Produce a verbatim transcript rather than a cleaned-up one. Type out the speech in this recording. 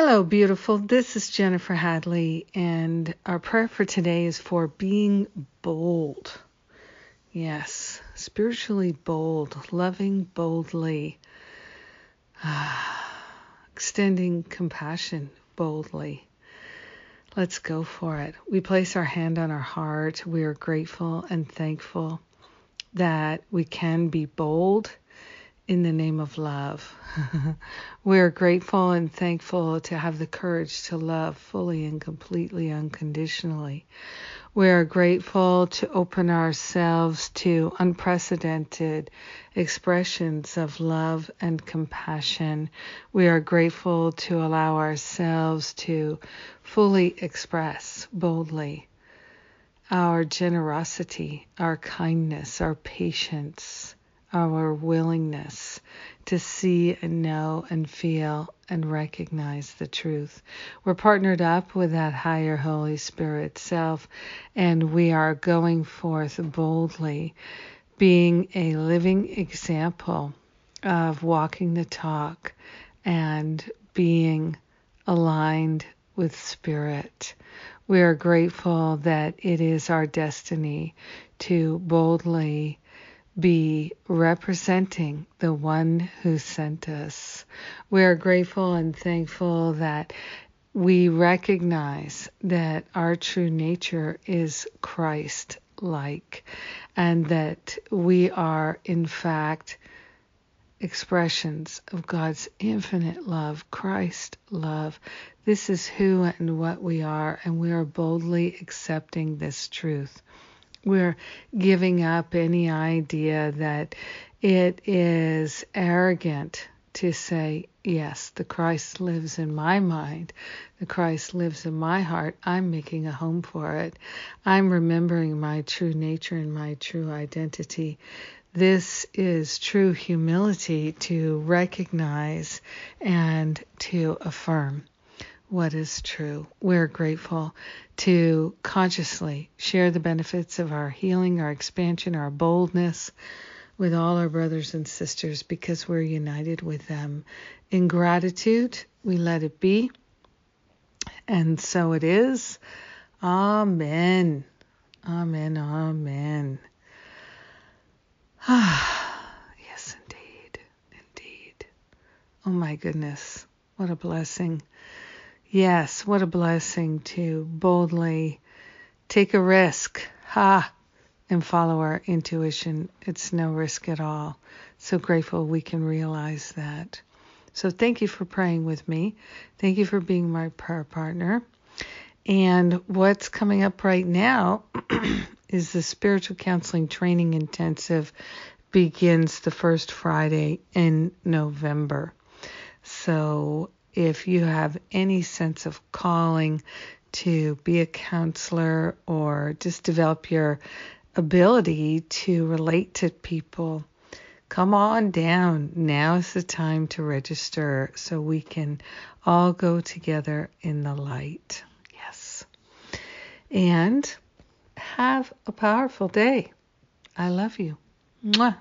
Hello, beautiful. This is Jennifer Hadley, and our prayer for today is for being bold. Yes, spiritually bold, loving boldly, uh, extending compassion boldly. Let's go for it. We place our hand on our heart. We are grateful and thankful that we can be bold in the name of love. We are grateful and thankful to have the courage to love fully and completely unconditionally. We are grateful to open ourselves to unprecedented expressions of love and compassion. We are grateful to allow ourselves to fully express boldly our generosity, our kindness, our patience, our willingness to see and know and feel and recognize the truth. We're partnered up with that higher Holy Spirit self, and we are going forth boldly, being a living example of walking the talk and being aligned with spirit. We are grateful that it is our destiny to boldly be representing the one who sent us. We are grateful and thankful that we recognize that our true nature is Christ-like, and that we are, in fact, expressions of God's infinite love, Christ love. This is who and what we are, and we are boldly accepting this truth. We're giving up any idea that it is arrogant to say, yes, the Christ lives in my mind. The Christ lives in my heart. I'm making a home for it. I'm remembering my true nature and my true identity. This is true humility, to recognize and to affirm what is true. We're grateful to consciously share the benefits of our healing, our expansion, our boldness with all our brothers and sisters, because we're united with them. In gratitude, we let it be. And so it is. Amen. Amen. Amen. Ah, yes, indeed. Indeed. Oh my goodness. What a blessing. Yes, what a blessing to boldly take a risk, ha, and follow our intuition. It's no risk at all. So grateful we can realize that. So thank you for praying with me. Thank you for being my prayer partner. And what's coming up right now is the Spiritual Counseling Training Intensive begins the first Friday in November. So if you have any sense of calling to be a counselor, or just develop your ability to relate to people, come on down. Now is the time to register so we can all go together in the light. Yes. And have a powerful day. I love you. Mwah.